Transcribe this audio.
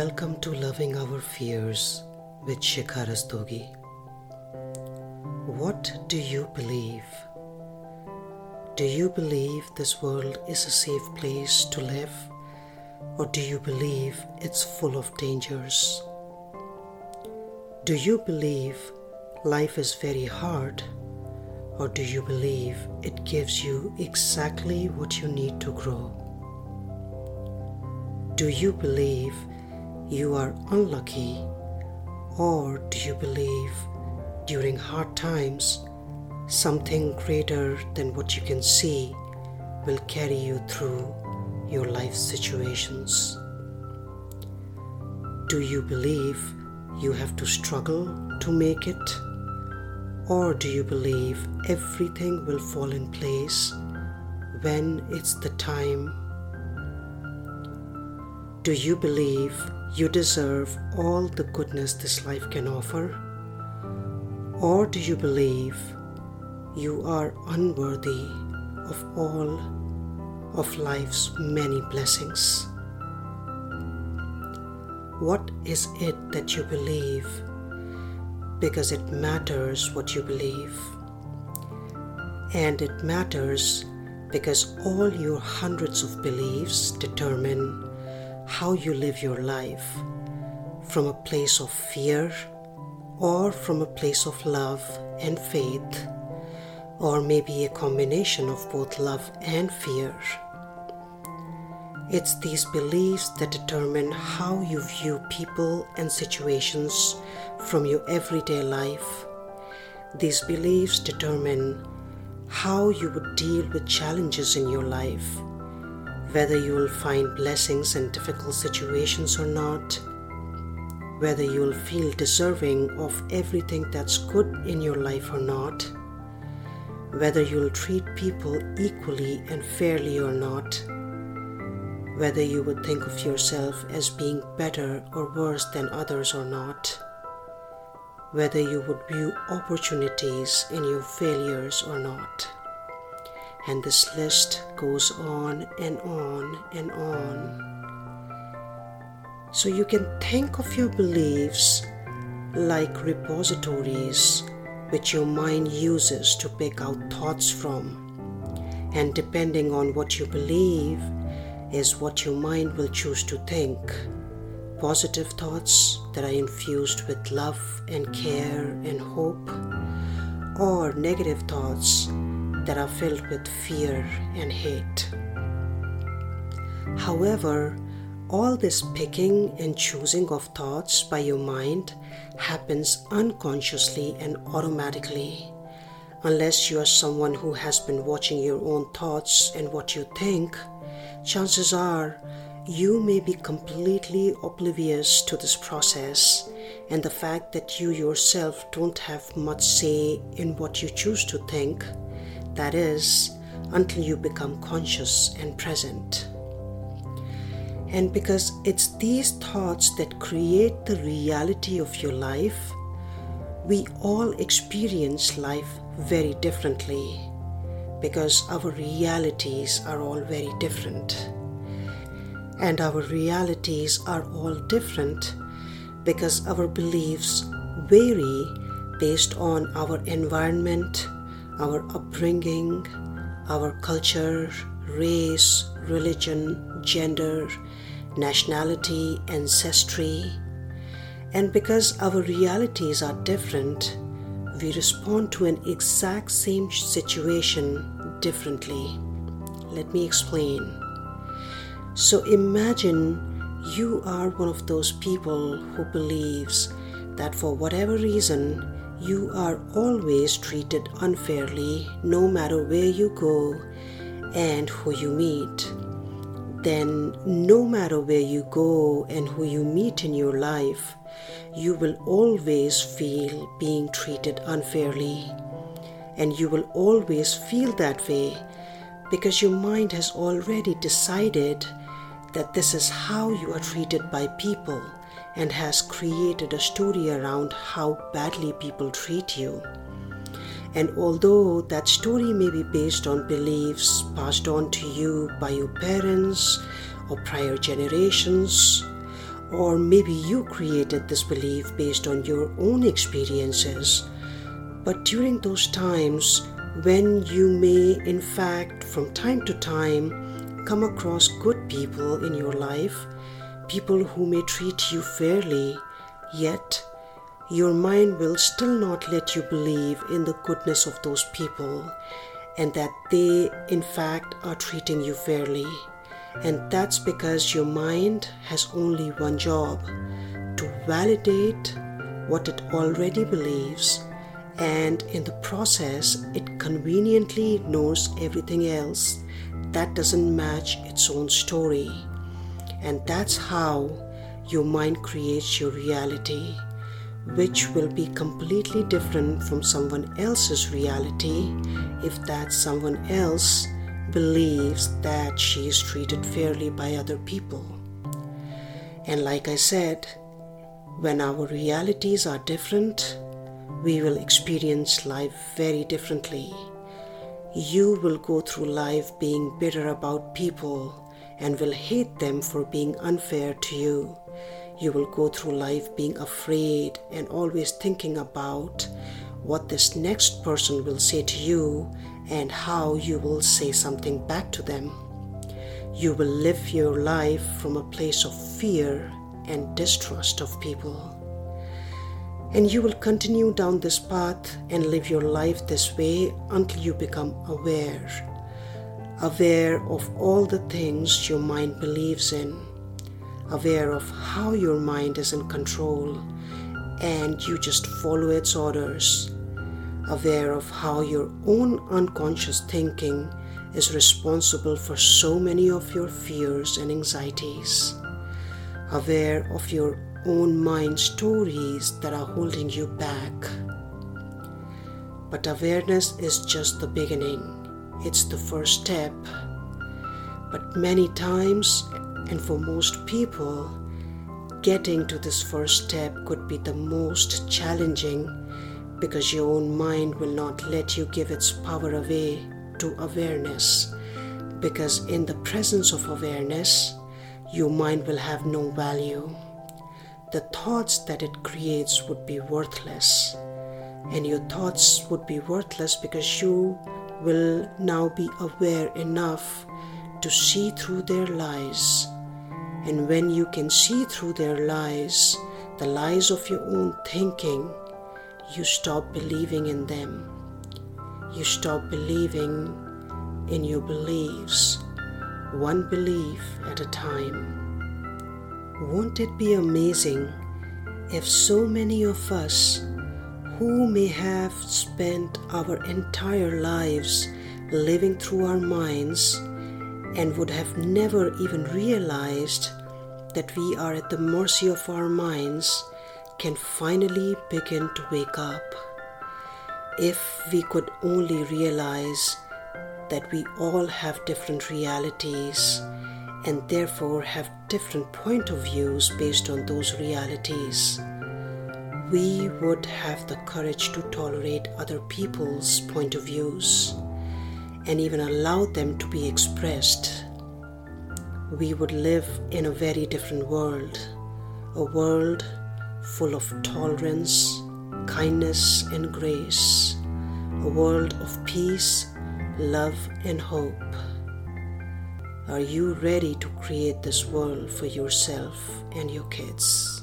Welcome to Loving Our Fears with Shikharas Dogi. What do you believe? Do you believe this world is a safe place to live, or do you believe it's full of dangers? Do you believe life is very hard, or do you believe it gives you exactly what you need to grow? Do you believe you are unlucky, or do you believe during hard times something greater than what you can see will carry you through your life situations? Do you believe you have to struggle to make it, or do you believe everything will fall in place when it's the time? Do you believe you deserve all the goodness this life can offer, or do you believe you are unworthy of all of life's many blessings? What is it that you believe? Because it matters what you believe, and it matters because all your hundreds of beliefs determine how you live your life, from a place of fear or from a place of love and faith, or maybe a combination of both love and fear. It's these beliefs that determine how you view people and situations from your everyday life. These beliefs determine how you would deal with challenges in your life, whether you will find blessings in difficult situations or not, whether you will feel deserving of everything that's good in your life or not, whether you will treat people equally and fairly or not, whether you would think of yourself as being better or worse than others or not, whether you would view opportunities in your failures or not. And this list goes on and on and on. So you can think of your beliefs like repositories which your mind uses to pick out thoughts from. And depending on what you believe is what your mind will choose to think. Positive thoughts that are infused with love and care and hope, or negative thoughts that are filled with fear and hate. However, all this picking and choosing of thoughts by your mind happens unconsciously and automatically, unless you are someone who has been watching your own thoughts and what you think. Chances are you may be completely oblivious to this process and the fact that you yourself don't have much say in what you choose to think. That is, until you become conscious and present. And because it's these thoughts that create the reality of your life, we all experience life very differently, because our realities are all very different. And our realities are all different because our beliefs vary based on our environment, our upbringing, our culture, race, religion, gender, nationality, ancestry. And because our realities are different, we respond to an exact same situation differently. Let me explain. So imagine you are one of those people who believes that for whatever reason, you are always treated unfairly no matter where you go and who you meet. Then, no matter where you go and who you meet in your life, you will always feel being treated unfairly. And you will always feel that way because your mind has already decided that this is how you are treated by people, and has created a story around how badly people treat you. And although that story may be based on beliefs passed on to you by your parents or prior generations, Or maybe you created this belief based on your own experiences. But during those times when you may, in fact, from time to time, come across good people in your life, people who may treat you fairly, yet your mind will still not let you believe in the goodness of those people and that they, in fact, are treating you fairly. And that's because your mind has only one job: to validate what it already believes, and in the process it conveniently ignores everything else that doesn't match its own story. And that's how your mind creates your reality, which will be completely different from someone else's reality if that someone else believes that she is treated fairly by other people. And like I said, when our realities are different, we will experience life very differently. You will go through life being bitter about people and will hate them for being unfair to you. You will go through life being afraid and always thinking about what this next person will say to you and how you will say something back to them. You will live your life from a place of fear and distrust of people. And you will continue down this path and live your life this way until you become aware of all the things your mind believes in, aware of how your mind is in control and you just follow its orders, aware of how your own unconscious thinking is responsible for so many of your fears and anxieties, aware of your own mind stories that are holding you back. But awareness is just the beginning. It's the first step. But many times, and for most people, getting to this first step could be the most challenging because your own mind will not let you give its power away to awareness. Because in the presence of awareness, your mind will have no value. The thoughts that it creates would be worthless. And your thoughts would be worthless because you will now be aware enough to see through their lies. And when you can see through their lies, the lies of your own thinking, you stop believing in them. You stop believing in your beliefs, one belief at a time. Won't it be amazing if so many of us who may have spent our entire lives living through our minds and would have never even realized that we are at the mercy of our minds can finally begin to wake up. If we could only realize that we all have different realities and therefore have different point of views based on those realities, we would have the courage to tolerate other people's point of views and even allow them to be expressed. We would live in a very different world, a world full of tolerance, kindness and grace, a world of peace, love and hope. Are you ready to create this world for yourself and your kids?